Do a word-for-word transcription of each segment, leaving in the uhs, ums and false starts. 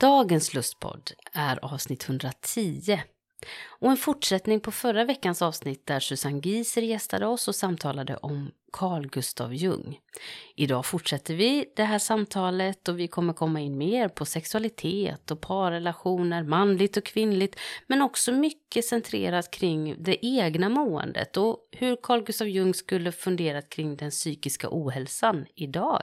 Dagens lustpodd är avsnitt etthundratio och en fortsättning på förra veckans avsnitt där Susanne Gieser gästade oss och samtalade om Carl Gustav Jung. Idag fortsätter vi det här samtalet och vi kommer komma in mer på sexualitet och parrelationer, manligt och kvinnligt, men också mycket centrerat kring det egna måendet och hur Carl Gustav Jung skulle funderat kring den psykiska ohälsan idag.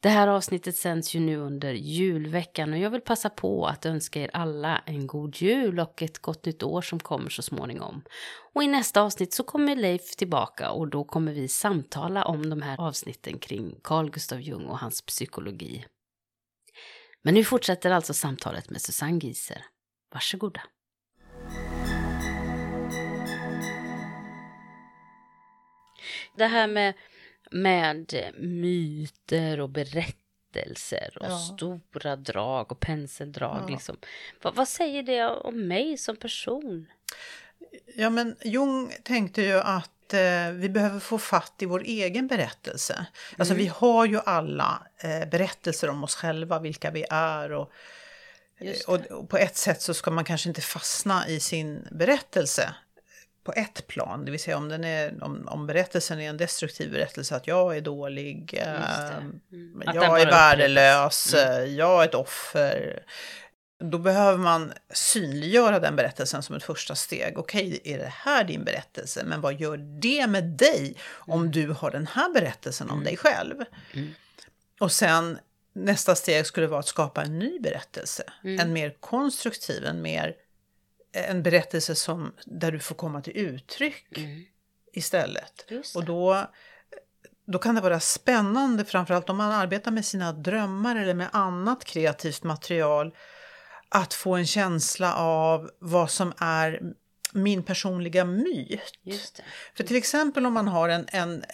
Det här avsnittet sänds ju nu under julveckan och jag vill passa på att önska er alla en god jul och ett gott nytt år som kommer så småningom. Och i nästa avsnitt så kommer Leif tillbaka och då kommer vi samtala om de här avsnitten kring Carl Gustav Jung och hans psykologi. Men nu fortsätter alltså samtalet med Susanne Gieser. Varsågoda. Det här med... Med myter och berättelser och ja. stora drag och penseldrag. Ja. Liksom. Va, vad säger det om mig som person? Ja, men Jung tänkte ju att eh, vi behöver få fatt i vår egen berättelse. Mm. Alltså vi har ju alla eh, berättelser om oss själva, vilka vi är och... Och, och på ett sätt så ska man kanske inte fastna i sin berättelse. På ett plan, det vill säga om, den är, om, om berättelsen är en destruktiv berättelse, att jag är dålig, mm. jag är värdelös, mm. jag är ett offer. Då behöver man synliggöra den berättelsen som ett första steg. Okej, är det här din berättelse? Men vad gör det med dig om du har den här berättelsen om mm. dig själv? Mm. Och sen nästa steg skulle vara att skapa en ny berättelse. Mm. En mer konstruktiv, en mer... En berättelse som, där du får komma till uttryck mm. istället. Och då, då kan det vara spännande, framförallt om man arbetar med sina drömmar eller med annat kreativt material, att få en känsla av vad som är min personliga myt. Just det. För till exempel om man har en, en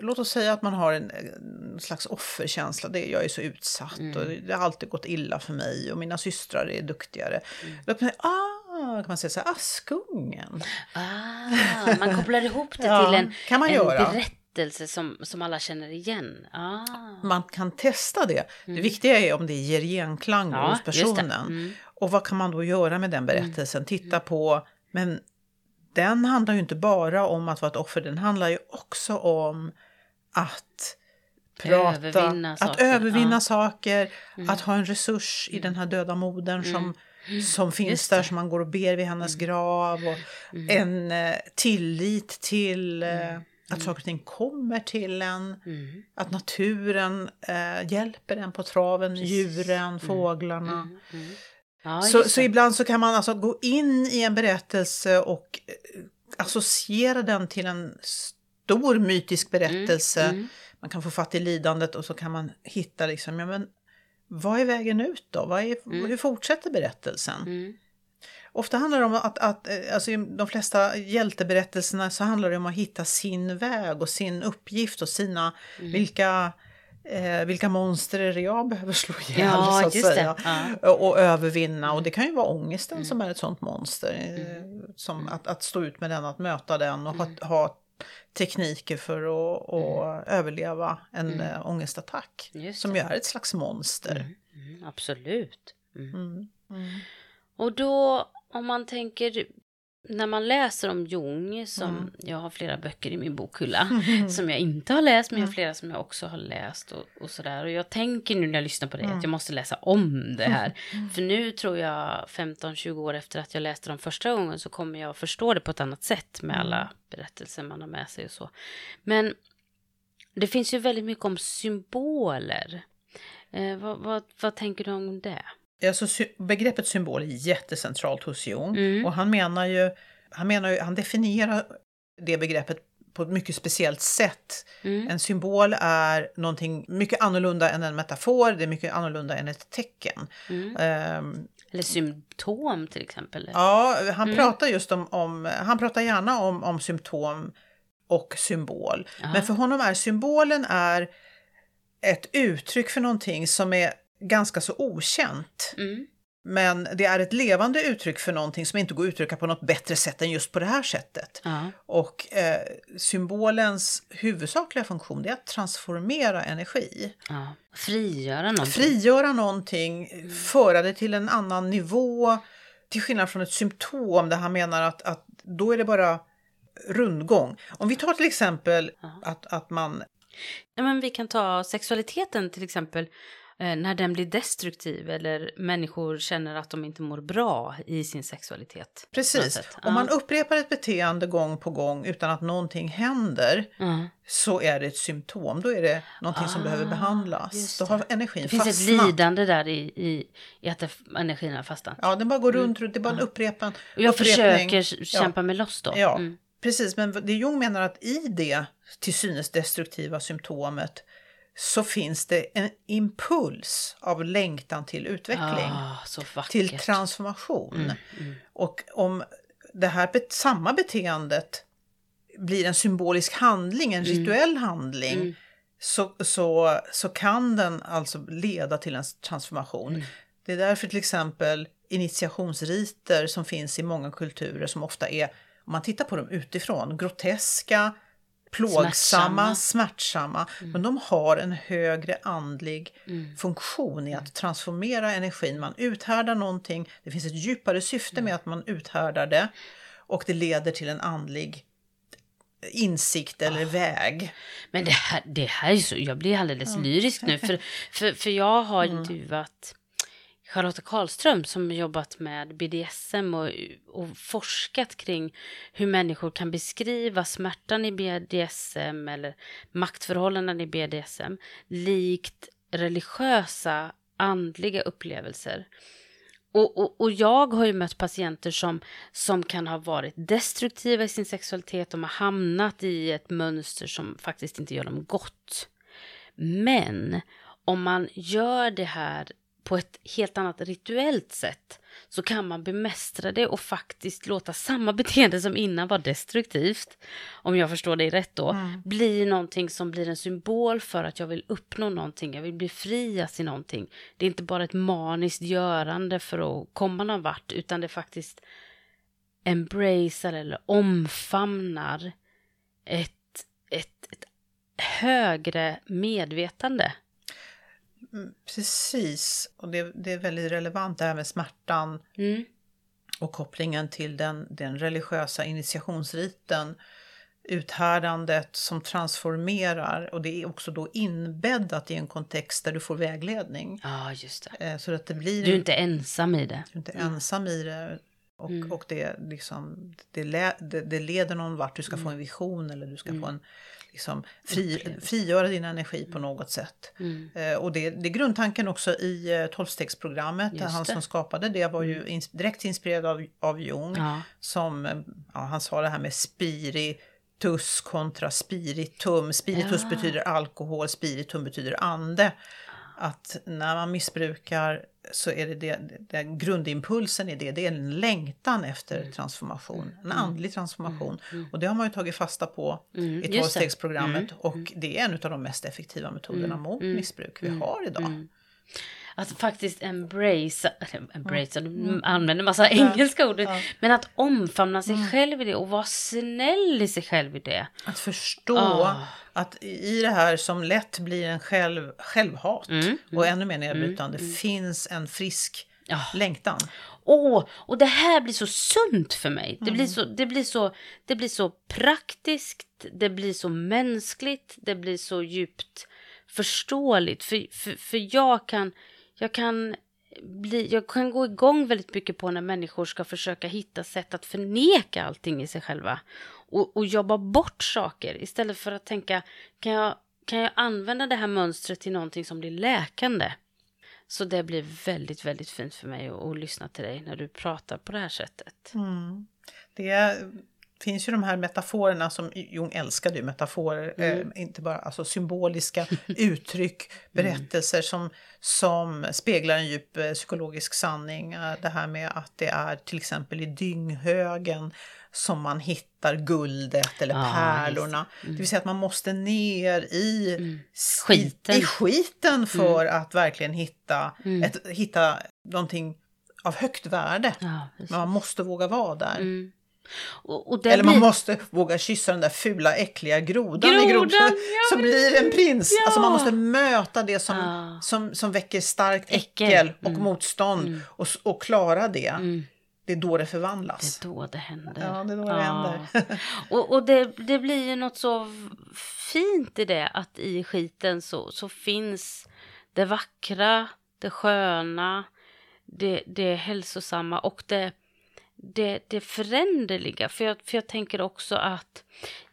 låt oss säga att man har en, en slags offerkänsla. Det, jag är så utsatt mm. och det har alltid gått illa för mig och mina systrar är duktigare. Mm. Då kan jag, ah, kan man säga så här, Askungen. Ah, man kopplar ihop det till ja, en, kan man en göra. berättelse som, som alla känner igen. Ah. Man kan testa det. Mm. Det viktiga är om det ger genklang ja, hos personen. Mm. Och vad kan man då göra med den berättelsen? Mm. Titta på, men den handlar ju inte bara om att vara ett offer. Den handlar ju också om att prata, övervinna saker, att, övervinna ja. saker, mm. att ha en resurs i den här döda modern mm. som som finns där, som man går och ber vid hennes mm. grav och mm. en eh, tillit till eh, mm. att saker och ting kommer till en, mm. att naturen eh, hjälper en på traven, djuren, mm. fåglarna. Mm. Mm. Ja, så, så ibland så kan man alltså gå in i en berättelse och associera den till en stor mytisk berättelse. Mm. Mm. Man kan få fatt i lidandet och så kan man hitta liksom, ja men vad är vägen ut då? Vad är, mm. Hur fortsätter berättelsen? Mm. Ofta handlar det om att, att alltså i de flesta hjälteberättelserna så handlar det om att hitta sin väg och sin uppgift och sina, mm. vilka, eh, vilka monster är det jag behöver slå ihjäl ja, så att säga. Ja. Och, och övervinna. Mm. Och det kan ju vara ångesten mm. som är ett sånt monster. Mm. Som att, att stå ut med den, att möta den och mm. ha, ha tekniker för att och mm. överleva en mm. ångestattack. Som ju är ett slags monster. Mm. Mm. Absolut. Mm. Mm. Mm. Och då om man tänker, när man läser om Jung, som mm. jag har flera böcker i min bokhylla mm. som jag inte har läst, men jag har flera som jag också har läst och, och sådär. Och jag tänker nu när jag lyssnar på det mm. att jag måste läsa om det här. Mm. För nu tror jag femton tjugo år efter att jag läste dem första gången så kommer jag förstå det på ett annat sätt med mm. alla berättelser man har med sig och så. Men det finns ju väldigt mycket om symboler. Eh, vad, vad, vad tänker du om det? Alltså, begreppet symbol är jättecentralt hos Jung. Mm. Och han menar ju, han menar ju, han definierar det begreppet på ett mycket speciellt sätt. Mm. En symbol är någonting mycket annorlunda än en metafor. Det är mycket annorlunda än ett tecken. Mm. Um, Eller symptom till exempel. Ja, han mm. pratar just om, om, han pratar gärna om, om symptom och symbol. Aha. Men för honom är symbolen är ett uttryck för någonting som är ganska så okänt. Mm. Men det är ett levande uttryck för någonting som inte går att uttrycka på något bättre sätt än just på det här sättet. Uh-huh. Och eh, symbolens huvudsakliga funktion är att transformera energi. Uh-huh. Frigöra någonting. Frigöra någonting, mm. föra det till en annan nivå. Till skillnad från ett symptom där han menar att, att då är det bara rundgång. Om vi tar till exempel uh-huh. att, att man... Ja, men vi kan ta sexualiteten till exempel. När den blir destruktiv eller människor känner att de inte mår bra i sin sexualitet. Precis. Om uh. man upprepar ett beteende gång på gång utan att någonting händer uh. så är det ett symptom. Då är det någonting uh. som behöver behandlas. Då har energin det fastnat. Det finns ett lidande där i, i, i att energin har fastnat. Ja, den bara går runt. Mm. Det är bara en uh. upprepan. Och jag upprepning. försöker kämpa ja. mig loss då. Ja, mm. precis. Men det Jung menar att i det till synes destruktiva symptomet så finns det en impuls av längtan till utveckling. Ah, så vackert. Till transformation. Mm, mm. Och om det här be- samma beteendet blir en symbolisk handling, en mm. rituell handling, mm. så, så, så kan den alltså leda till en transformation. Mm. Det är därför till exempel initiationsriter som finns i många kulturer som ofta är, om man tittar på dem utifrån, groteska, plågsamma, smärtsamma, smärtsamma mm. men de har en högre andlig mm. funktion i att transformera energin. Man uthärdar någonting, det finns ett djupare syfte mm. med att man uthärdar det och det leder till en andlig insikt eller oh. väg. Men det här, det här är så, jag blir alldeles mm. lyrisk nu för, för, för jag har mm. intervjuat Charlotte Karlström som jobbat med B D S M och, och forskat kring hur människor kan beskriva smärtan i B D S M eller maktförhållanden i B D S M likt religiösa andliga upplevelser. Och, och, och jag har ju mött patienter som, som kan ha varit destruktiva i sin sexualitet. De har hamnat i ett mönster som faktiskt inte gör dem gott. Men om man gör det här på ett helt annat rituellt sätt så kan man bemästra det och faktiskt låta samma beteende som innan var destruktivt, om jag förstår dig rätt då, mm. bli någonting som blir en symbol för att jag vill uppnå någonting, jag vill bli frias i någonting. Det är inte bara ett maniskt görande för att komma någon vart, utan det faktiskt embracear eller omfamnar ett, ett, ett högre medvetande. Precis, och det, det är väldigt relevant det här med smärtan mm. och kopplingen till den, den religiösa initiationsriten, uthärdandet som transformerar, och det är också då inbäddat i en kontext där du får vägledning. Ja, just det. Så att det blir, du är inte ensam i det. Du är inte mm. ensam i det och, mm. och det, liksom, det, det, det leder någon vart, du ska mm. få en vision eller du ska mm. få en... Liksom fri, frigöra din energi på något sätt. Mm. Eh, och det, det är grundtanken också i tolvstegsprogrammet. Eh, han som skapade det var ju in, direkt inspirerad av, av Jung. Ja. Som, ja, han sa det här med spiritus kontra spiritum. Spiritus ja. betyder alkohol, spiritum betyder ande. Att när man missbrukar så är det, det, det grundimpulsen i det, det är en längtan efter transformation, en andlig transformation. Mm. Och det har man ju tagit fasta på mm. i tolvstegsprogrammet mm. och det är en av de mest effektiva metoderna mm. mot missbruk vi har idag. Mm. Att faktiskt embrace, embrace mm. använder en massa engelska ord, ja. men att omfamna sig mm. själv i det och vara snäll i sig själv i det. Att förstå oh. att i det här som lätt blir en själv, självhat mm. och ännu mer nedbrytande mm. finns en frisk oh. längtan. Åh, och det här blir så sunt för mig. Mm. Det blir så, det blir så, det blir så praktiskt, det blir så mänskligt, det blir så djupt förståeligt. För, för, för jag kan... Jag kan, bli, jag kan gå igång väldigt mycket på när människor ska försöka hitta sätt att förneka allting i sig själva. Och, och jobba bort saker istället för att tänka, kan jag, kan jag använda det här mönstret till någonting som blir läkande? Så det blir väldigt, väldigt fint för mig att lyssna till dig när du pratar på det här sättet. Mm. Det finns ju de här metaforerna som Jung älskade, metaforer, mm. eh, inte bara alltså symboliska uttryck, berättelser som, som speglar en djup eh, psykologisk sanning. Eh, det här med att det är till exempel i dynghögen som man hittar guldet eller ah, pärlorna. Mm. Det vill säga att man måste ner i mm. skiten, i, i skiten för mm. att verkligen hitta, mm. ett, hitta någonting av högt värde. Ja, men man måste våga vara där. Mm. Och, och eller man blir... måste våga kyssa den där fula äckliga grodan, grodan i grodan som blir en prins. Ja. Alltså man måste möta det som, ja. som, som väcker starkt äckel, äckel och mm. motstånd mm. Och, och klara det. Mm. Det är då det förvandlas. Det är då det händer. Ja, det är då det ja. händer. och och det, det blir ju något så fint i det, att i skiten så, så finns det vackra, det sköna, det, det hälsosamma och det Det, det föränderliga, för jag, för jag tänker också att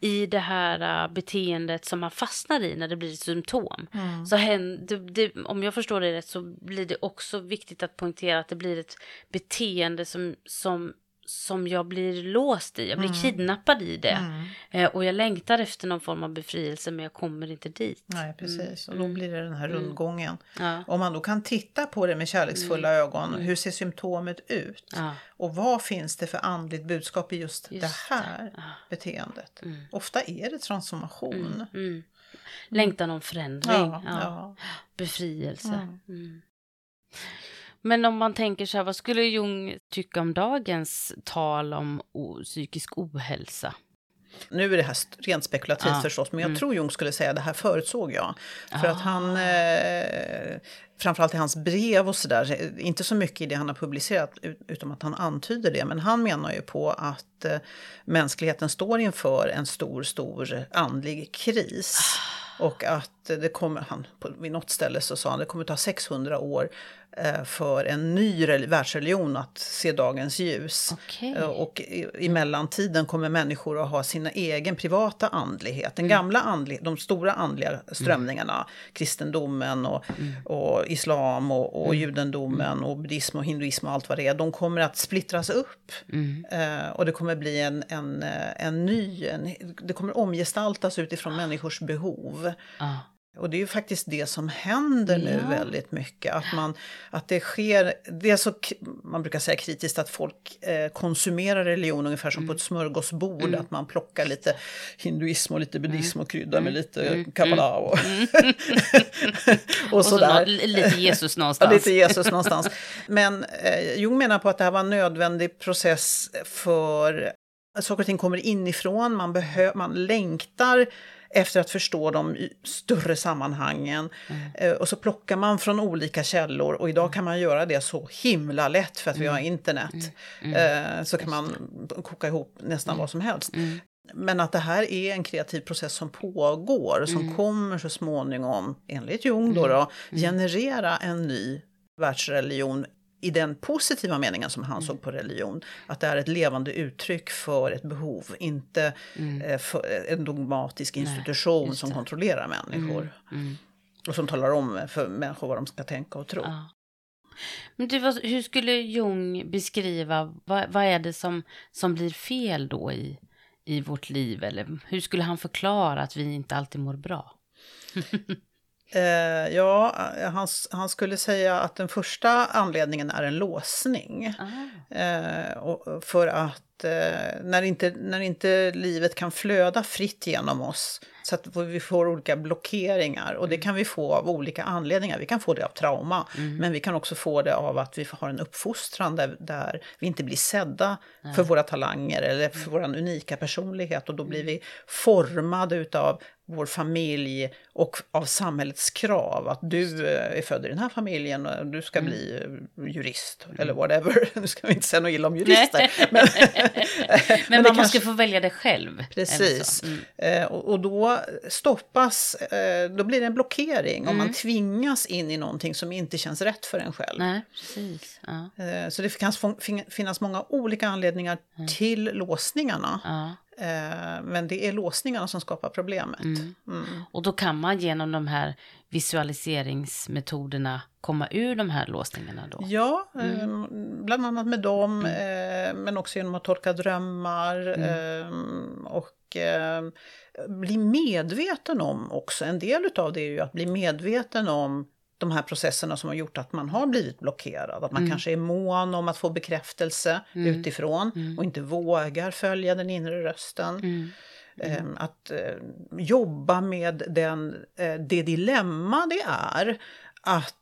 i det här beteendet som man fastnar i när det blir ett symptom, mm. så händer, det, om jag förstår det rätt, så blir det också viktigt att poängtera att det blir ett beteende som, som, som jag blir låst i, jag blir mm. kidnappad i det mm. eh, och jag längtar efter någon form av befrielse, men jag kommer inte dit. Nej, precis, mm. och då blir det den här mm. rundgången. Ja. Om man då kan titta på det med kärleksfulla mm. ögon, hur ser symptomet ut? Ja. Och vad finns det för andligt budskap i just, just det här det. Ja. beteendet? Mm. Ofta är det transformation. Mm. Mm. Längtan om förändring. Ja, ja. Ja. Befrielse. Mm. Mm. Men om man tänker så här, vad skulle Jung tycka om dagens tal om o- psykisk ohälsa? Nu är det här rent spekulativt ah, förstås, men jag mm. tror Jung skulle säga det här förutsåg jag. För ah. att han, eh, framförallt i hans brev och sådär, inte så mycket i det han har publicerat utom att han antyder det. Men han menar ju på att eh, mänskligheten står inför en stor, stor andlig kris. Ah. Och att det kommer, han på, vid något ställe så sa han, det kommer ta sexhundra år för en ny rel- världsreligion att se dagens ljus. Okay. Och i, i mellantiden kommer människor att ha sin egen privata andlighet. Den mm. gamla andlig, de stora andliga strömningarna, mm. kristendomen och, mm. och islam och, och mm. judendomen och buddhism och hinduism och allt vad det är, de kommer att splittras upp. Mm. Eh, och det kommer bli en, en, en ny, en, det kommer omgestaltas utifrån ah. människors behov. Ah. Och det är ju faktiskt det som händer ja. nu väldigt mycket. Att, man, att det sker, det är så, man brukar säga kritiskt att folk eh, konsumerar religion ungefär som mm. på ett smörgåsbord. Mm. Att man plockar lite hinduism och lite buddhism och kryddar mm. med lite mm. kabbala och, mm. och, och sådär. Så, lite Jesus någonstans. Ja, lite Jesus någonstans. Men eh, Jung menar på att det här var en nödvändig process för att saker och ting kommer inifrån. Man, behö- man längtar efter att förstå de större sammanhangen. Mm. Och så plockar man från olika källor. Och idag kan man göra det så himla lätt för att mm. vi har internet. Mm. Mm. Så kan man koka ihop nästan mm. vad som helst. Mm. Men att det här är en kreativ process som pågår. Som mm. kommer så småningom, enligt Jung då, då generera en ny världsreligion. I den positiva meningen som han såg på religion. Att det är ett levande uttryck för ett behov. Inte mm. för en dogmatisk institution Nej, som kontrollerar människor. Mm. Mm. Och som talar om för människor vad de ska tänka och tro. Ja. Men du, hur skulle Jung beskriva, vad, vad är det som, som blir fel då i, i vårt liv? Eller hur skulle han förklara att vi inte alltid mår bra? Eh, ja, han, han skulle säga att den första anledningen är en låsning. Eh, och, för att eh, när, inte, när inte livet kan flöda fritt genom oss, så att vi får olika blockeringar. Och det kan vi få av olika anledningar. Vi kan få det av trauma, mm. men vi kan också få det av att vi har en uppfostran där, där vi inte blir sedda Nej. för våra talanger eller för mm. vår unika personlighet. Och då blir vi formade utav vår familj och av samhällets krav. Att du är född i den här familjen och du ska mm. bli jurist mm. eller whatever. Nu ska vi inte säga något illa om jurister. men, men, men man måste kanske få välja det själv. Precis. Mm. Eh, och, och då stoppas, eh, då blir det en blockering. Om mm. man tvingas in i någonting som inte känns rätt för en själv. Nej, precis. Ja. Eh, så det kan finnas många olika anledningar mm. till låsningarna. Ja. Men det är låsningarna som skapar problemet. Mm. Mm. Och då kan man genom de här visualiseringsmetoderna komma ur de här låsningarna då? Ja, mm. bland annat med dem. Mm. Men också genom att tolka drömmar. Mm. Och bli medveten om också. En del utav det är ju att bli medveten om de här processerna som har gjort att man har blivit blockerad. Att man mm. kanske är mån om att få bekräftelse mm. utifrån. Mm. Och inte vågar följa den inre rösten. Mm. Mm. Att jobba med den, det dilemma det är att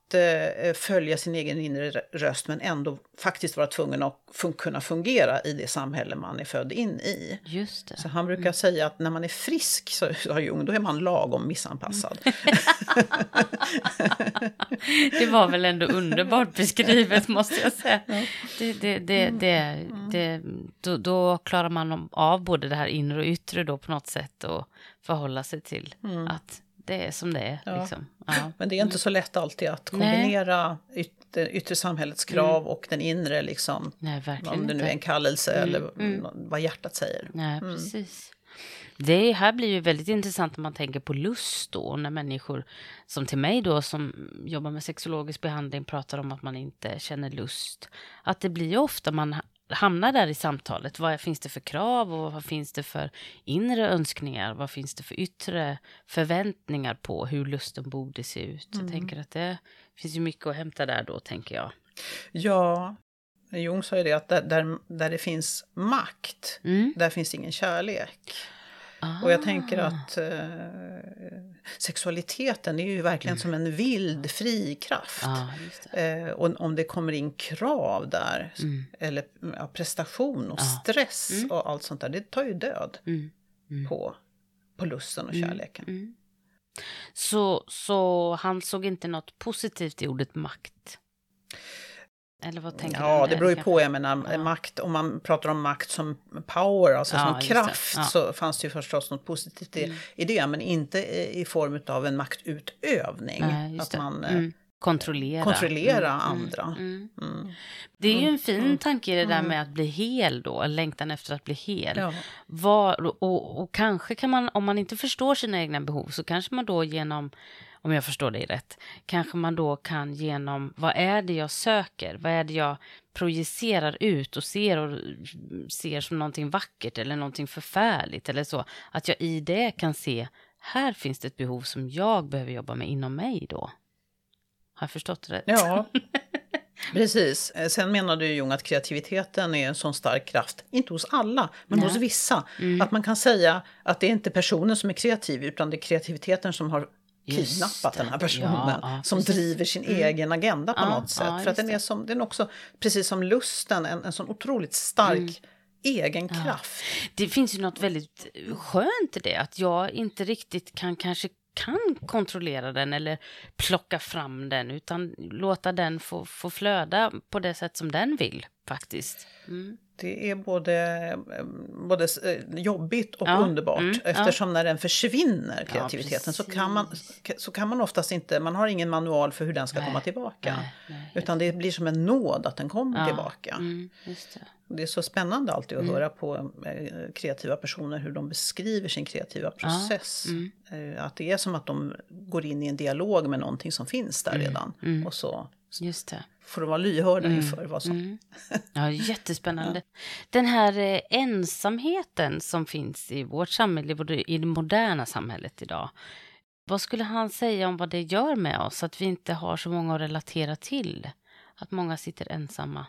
följa sin egen inre röst. Men ändå faktiskt vara tvungen att fun- kunna fungera i det samhälle man är född in i. Just det. Så han brukar mm. säga att när man är frisk, så har Jung, då är man lagom missanpassad. Mm. Det var väl ändå underbart beskrivet, måste jag säga. Det, det, det, det, det, då, då klarar man av både det här inre och yttre då på något sätt. Och förhålla sig till mm. att det är som det är. Ja. Liksom. Ja. Men det är inte så lätt alltid att kombinera yt- yttre samhällets krav mm. och den inre. Liksom, nej, verkligen om det nu är en kallelse mm. eller mm. vad hjärtat säger. Nej, mm. precis. Det här blir ju väldigt intressant när man tänker på lust då. När människor som till mig då som jobbar med sexologisk behandling pratar om att man inte känner lust. Att det blir ju ofta man hamnar där i samtalet. Vad finns det för krav och vad finns det för inre önskningar? Vad finns det för yttre förväntningar på hur lusten borde se ut? Mm. Jag tänker att det finns ju mycket att hämta där då, tänker jag. Ja, Jung sa ju det att där, där, där det finns makt, mm. där finns ingen kärlek. Ah. Och jag tänker att eh, sexualiteten är ju verkligen mm. som en vild fri kraft. Ah, just det. Eh, och om det kommer in krav där, mm. eller ja, prestation och ah. stress mm. och allt sånt där, det tar ju död mm. Mm. På, på lusten och mm. kärleken. Mm. Så, så han såg inte något positivt i ordet makt? Eller vad tänker ja, det beror ju på, jag menar, ja. makt, om man pratar om makt som power, alltså ja, som kraft, ja. så fanns det ju förstås något positivt i, mm. i det, men inte i, i form av en maktutövning. Nej, att det. man mm. kontrollera, kontrollera mm. andra. Mm. Mm. Mm. Det är ju en fin mm. tanke i det där med att bli hel då, längtan efter att bli hel. Ja. Var, och, och kanske kan man, om man inte förstår sina egna behov, så kanske man då genom, om jag förstår dig rätt, kanske man då kan genom, vad är det jag söker? Vad är det jag projicerar ut och ser, och ser som någonting vackert eller någonting förfärligt eller så. Att jag i det kan se, här finns det ett behov som jag behöver jobba med inom mig då. Har jag förstått det rätt? Ja, precis. Sen menade ju Jung att kreativiteten är en sån stark kraft. Inte hos alla, men Nej. hos vissa. Mm. Att man kan säga att det är inte personen som är kreativ, utan det är kreativiteten som har kidnappat den här personen, ja, ja, som precis. driver sin mm. egen agenda på ja, något sätt. Ja, för att den är, som, den är också, precis som lusten, en, en sån otroligt stark mm. egen ja. kraft. Det finns ju något väldigt skönt i det, att jag inte riktigt kan kanske kan kontrollera den eller plocka fram den, utan låta den få, få flöda på det sätt som den vill faktiskt. Mm. Det är både, både jobbigt och ja, underbart. Mm, eftersom ja. när den försvinner, kreativiteten, ja, så, kan man, så kan man oftast inte, man har ingen manual för hur den ska nej, komma tillbaka. Nej, nej, utan det blir som en nåd att den kommer ja, tillbaka. Mm, just det. Det är så spännande alltid att mm. höra på kreativa personer, hur de beskriver sin kreativa process. Ja, mm. Att det är som att de går in i en dialog med någonting som finns där mm, redan. Mm. Och så just det. Får de vara lyhörda mm. inför vad som... Mm. Ja, jättespännande. Ja. Den här eh, ensamheten som finns i vårt samhälle, i det moderna samhället idag. Vad skulle han säga om vad det gör med oss? Att vi inte har så många att relatera till. Att många sitter ensamma.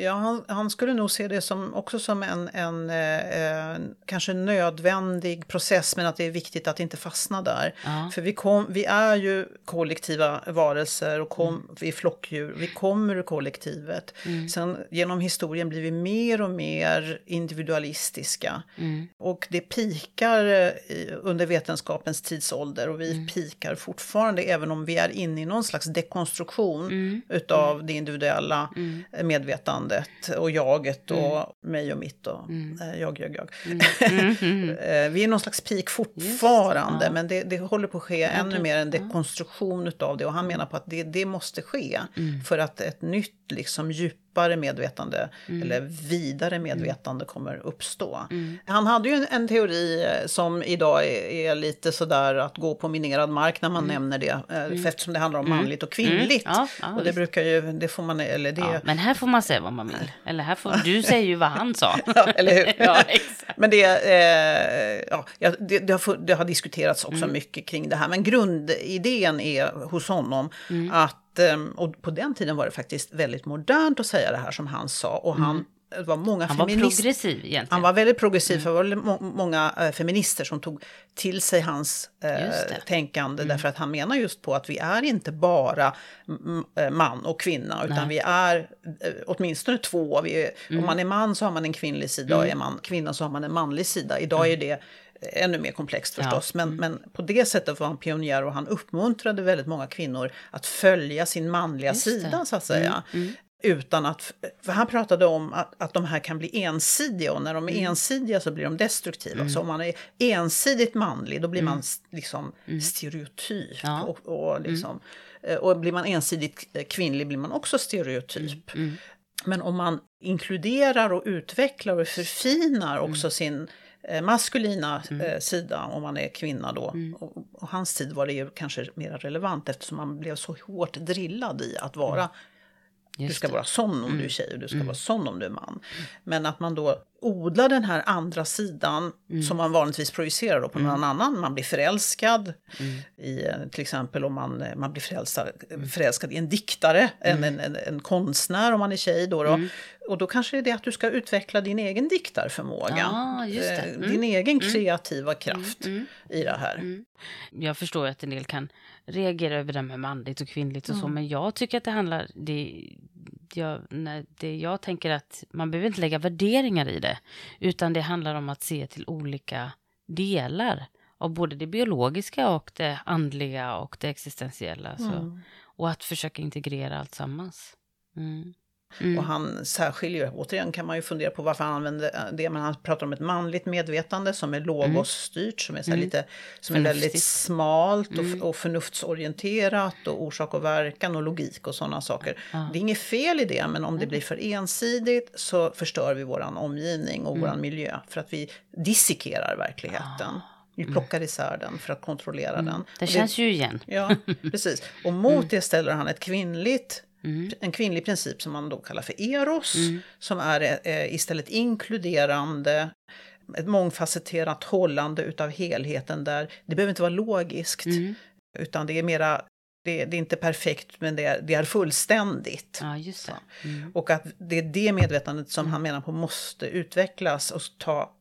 Ja, han, han skulle nog se det som, också som en, en eh, kanske nödvändig process, men att det är viktigt att inte fastna där. Ja. För vi, kom, vi är ju kollektiva varelser och kom, mm. vi är flockdjur, vi kommer ur kollektivet. Mm. Sen genom historien blir vi mer och mer individualistiska. Mm. Och det pikar under vetenskapens tidsålder, och vi mm. pikar fortfarande, även om vi är inne i någon slags dekonstruktion mm. utav mm. det individuella mm. medvetandet och jaget och mm. mig och mitt och mm. jag, jag, jag. Mm. Mm, mm. Vi är någon slags peak fortfarande, just, ja. men det, det håller på att ske mm. ännu mer en dekonstruktion utav det, och han menar på att det, det måste ske mm. för att ett nytt liksom djup djupare medvetande mm. eller vidare medvetande mm. kommer uppstå. Mm. Han hade ju en, en teori som idag är, är lite sådär att gå på minerad mark när man mm. nämner det. Mm. Eftersom det handlar om manligt och kvinnligt. Mm. Ja, ja, och det brukar ju, det får man, eller det... Ja, men här får man säga vad man vill. Eller här får, du säger ju vad han sa. Ja, eller hur? Ja, exakt. Men det, eh, ja, det, det, har, det har diskuterats också mm. mycket kring det här. Men grundidén är hos honom mm. att, och på den tiden var det faktiskt väldigt modernt att säga det här som han sa, och han mm. det var många han feminister. Var progressiv egentligen. Han var väldigt progressiv mm. för det var väldigt må- många eh, feminister som tog till sig hans eh, tänkande mm. därför att han menar just på att vi är inte bara m- man och kvinna utan Nej. vi är eh, åtminstone två. Vi är, mm. Om man är man så har man en kvinnlig sida mm. och är man kvinna så har man en manlig sida. Idag mm. är det ännu mer komplext förstås, ja. mm. men, men på det sättet var han pionjär och han uppmuntrade väldigt många kvinnor att följa sin manliga Just sida det. så att säga. Mm. Mm. Utan att, för han pratade om att, att de här kan bli ensidiga och när de är mm. ensidiga så blir de destruktiva. Mm. Så om man är ensidigt manlig då blir mm. man liksom mm. stereotyp ja. och, och, liksom, och blir man ensidigt kvinnlig blir man också stereotyp. Mm. Mm. Men om man inkluderar och utvecklar och förfinar också mm. sin maskulina mm. sida om man är kvinna då mm. och, och hans tid var det ju kanske mer relevant eftersom man blev så hårt drillad i att vara mm. du ska det. vara sån om mm. du är tjej och du ska mm. vara sån om du är man mm. men att man då odlar den här andra sidan mm. som man vanligtvis projicerar då på mm. någon annan, man blir förälskad mm. i till exempel om man, man blir förälskad, förälskad i en diktare mm. en, en, en konstnär om man är tjej då, då. Mm. Och då kanske det är det att du ska utveckla din egen diktarförmåga. Ah, just det. Mm. Din egen kreativa mm. kraft mm. i det här. Mm. Jag förstår att en del kan reagera över det med manligt och kvinnligt och mm. så. Men jag tycker att det handlar... Det, jag, nej, det, jag tänker att man behöver inte lägga värderingar i det. Utan det handlar om att se till olika delar. Av både det biologiska och det andliga och det existentiella. Mm. Så, och att försöka integrera allt sammans. Mm. Mm. Och han särskiljer, återigen kan man ju fundera på varför han använder det, men han pratar om ett manligt medvetande som är logosstyrt, som är, så här mm. lite, som är väldigt smalt och, mm. och förnuftsorienterat och orsak och verkan och logik och sådana saker. Ja. Det är inget fel i det, men om det blir för ensidigt så förstör vi våran omgivning och mm. våran miljö för att vi dissekerar verkligheten. Ja. Vi plockar isär den för att kontrollera mm. den. Det, det känns ju igen. Ja, precis. Och mot mm. det ställer han ett kvinnligt Mm. en kvinnlig princip som man då kallar för eros mm. som är eh, istället inkluderande, ett mångfacetterat hållande utav helheten där det behöver inte vara logiskt mm. utan det är mera det, det är inte perfekt men det är, det är fullständigt. Ja, just det. Mm. Och att det är det medvetandet som mm. han menar på måste utvecklas och ta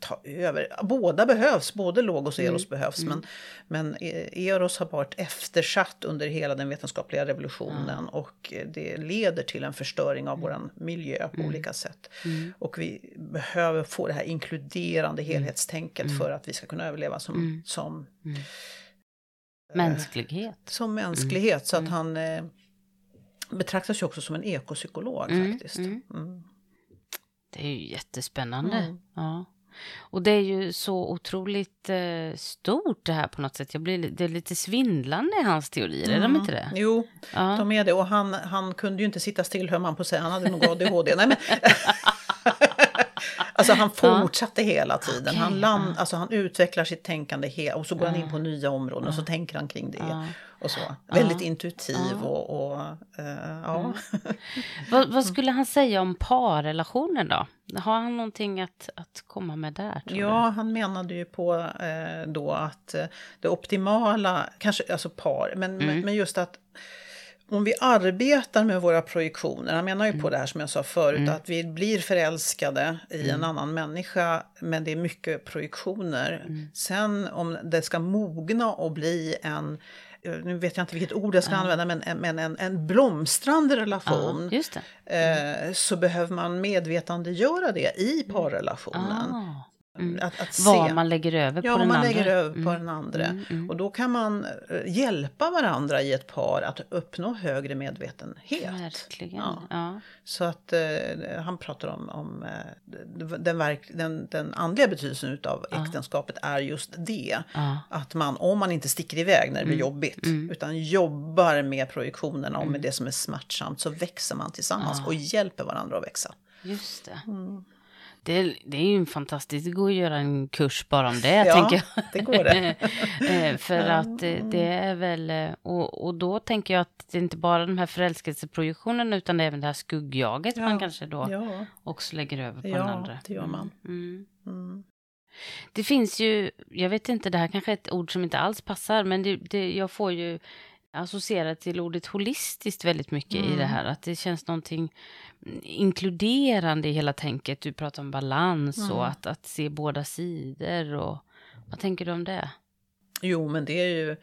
ta över. Båda behövs, både logos och eros mm. behövs, mm. men, men eros har varit eftersatt under hela den vetenskapliga revolutionen mm. och det leder till en förstöring av vår miljö på mm. olika sätt. Mm. Och vi behöver få det här inkluderande helhetstänket mm. för att vi ska kunna överleva som, mm. som mm. mänsklighet. Som mänsklighet, mm. så att han eh, betraktas ju också som en ekopsykolog mm. faktiskt. Mm. Mm. Det är ju jättespännande. Mm. Ja. Och det är ju så otroligt eh, stort det här på något sätt. Jag blir, det är lite svindlande i hans teorier, mm. är de inte det? Jo, ja. de är det. Och han, han kunde ju inte sitta still, hör man på sig. Han hade nog A D H D. Nej, men... Alltså han fortsatte ja. hela tiden. Okay. Han, land, alltså, han utvecklar sitt tänkande he- och så går ja. han in på nya områden och så tänker han kring det. Ja. Och så. Ja. Väldigt intuitiv ja. och, och eh, ja. Mm. vad, vad skulle han säga om parrelationen då? Har han någonting att, att komma med där? Tror ja, du? Han menade ju på eh, då att det optimala, kanske alltså par, men, mm. men just att om vi arbetar med våra projektioner, han menar ju mm. på det här som jag sa förut, mm. att vi blir förälskade i mm. en annan människa, men det är mycket projektioner. Mm. Sen om det ska mogna och bli en, nu vet jag inte vilket ord jag ska mm. använda, men, men en, en blomstrande relation, ah, just det. Mm. eh, så behöver man medvetandegöra det i parrelationen. Ah. Mm. Att, att vad se. Man lägger över ja, på den man andra. Lägger över mm. på den andra. Mm, mm. Och då kan man hjälpa varandra i ett par att uppnå högre medvetenhet. Verkligen, ja. ja. Så att eh, han pratar om, om eh, den, verk, den, den andliga betydelsen av ja. äktenskapet är just det. Ja. Att man, om man inte sticker iväg när det blir mm. jobbigt, mm. utan jobbar med projektionerna och med det som är smärtsamt, så växer man tillsammans ja. och hjälper varandra att växa. Just det. Mm. Det, det är ju fantastiskt, det går att göra en kurs bara om det, ja, tänker jag. Det går det. För att det är väl, och, och då tänker jag att det är inte bara de här förälskelseprojektionerna, utan det är även det här skuggjaget ja. man kanske då ja. också lägger över på ja, den andra. Ja, det gör man. Mm. Mm. Det finns ju, jag vet inte, det här kanske är ett ord som inte alls passar, men det, det, jag får ju associerat till ordet holistiskt väldigt mycket mm. i det här. Att det känns någonting inkluderande i hela tänket. Du pratar om balans mm. och att, att se båda sidor. Och, vad tänker du om det? Jo, men det är ju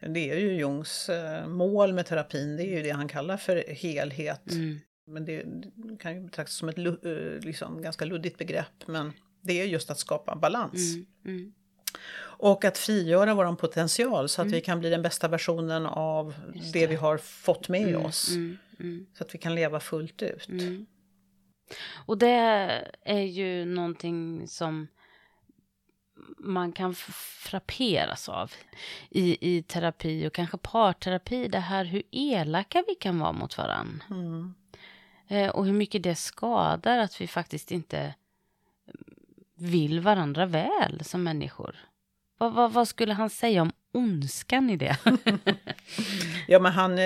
det är ju Jungs mål med terapin. Det är ju det han kallar för helhet. Mm. Men det kan ju betraktas som ett liksom, ganska luddigt begrepp. Men det är just att skapa balans. Mm. Mm. Och att frigöra vår potential så att mm. vi kan bli den bästa versionen av det. det vi har fått med mm, oss. Mm, mm. Så att vi kan leva fullt ut. Mm. Och det är ju någonting som man kan frapperas av i, i terapi och kanske parterapi. Det här hur elaka vi kan vara mot varann. Mm. Eh, och hur mycket det skadar att vi faktiskt inte vill varandra väl som människor. Vad, vad, vad skulle han säga om ondskan i det? Ja, men han,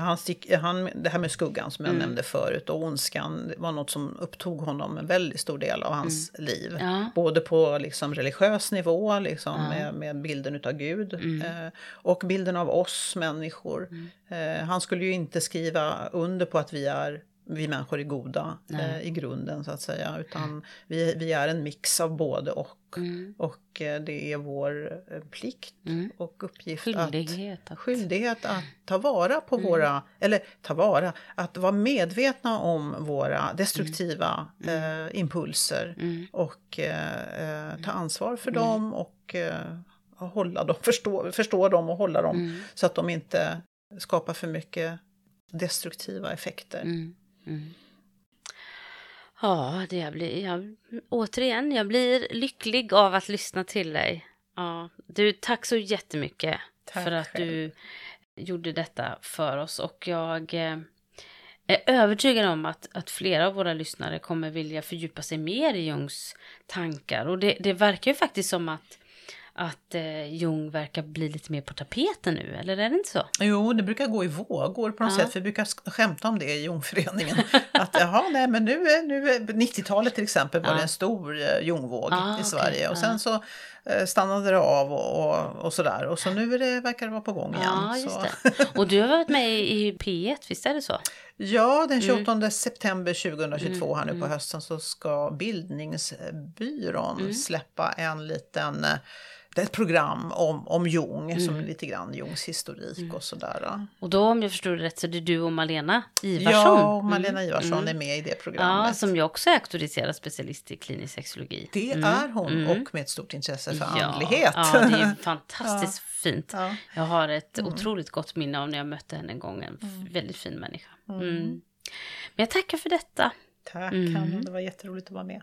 han, stick, han, det här med skuggan som jag mm. nämnde förut, och ondskan var något som upptog honom en väldigt stor del av hans mm. liv. Ja. Både på liksom religiös nivå, liksom, ja. med, med bilden utav Gud mm. eh, och bilden av oss människor. Mm. Eh, han skulle ju inte skriva under på att vi är vi människor är goda eh, i grunden så att säga, utan mm. vi, vi är en mix av både och mm. och eh, det är vår plikt mm. och uppgift skyldighet att, att skyldighet att ta vara på mm. våra, eller ta vara att vara medvetna om våra destruktiva mm. Mm. Eh, impulser mm. och eh, ta ansvar för mm. dem och eh, hålla dem, förstå, förstå dem och hålla dem mm. så att de inte skapar för mycket destruktiva effekter. Mm. Mm. Ja, det jag blir, jag, återigen, jag blir lycklig av att lyssna till dig. Ja, du, tack så jättemycket tack för att själv. du gjorde detta för oss. Och jag eh, är övertygad om att, att flera av våra lyssnare kommer vilja fördjupa sig mer i Jungs tankar. Och det, det verkar ju faktiskt som att Att eh, Jung verkar bli lite mer på tapeten nu, eller är det inte så? Jo, det brukar gå i vågor på något ja. sätt. Vi brukar sk- skämta om det i Jungföreningen. att jaha, nej men nu är, nu är nittiotalet till exempel var ja. det en stor eh, Jungvåg ah, i okay. Sverige. Och ja. sen så eh, stannade det av och, och, och sådär. Och så nu är det, verkar det vara på gång igen. Ja, just så. Det. Och du har varit med i, i P ett, visst är det så? Ja, den tjugoåttonde mm. september tjugohundratjugotvå mm. här nu på hösten så ska Bildningsbyrån mm. släppa en liten... Det är ett program om, om Jung, mm. som lite grann Jungs historik mm. och sådär. Och då, om jag förstår det rätt, så är det du och Malena Ivarsson. Ja, och Malena Ivarsson mm. är med i det programmet. Ja, som ju också är auktoriserad specialist i klinisk sexologi. Det mm. är hon, mm. och med ett stort intresse för ja. andlighet. Ja, det är fantastiskt ja. fint. Ja. Jag har ett mm. otroligt gott minne av när jag mötte henne en gång. En mm. väldigt fin människa. Mm. Mm. Men jag tackar för detta. Tack, mm. Hanna. Det var jätteroligt att vara med.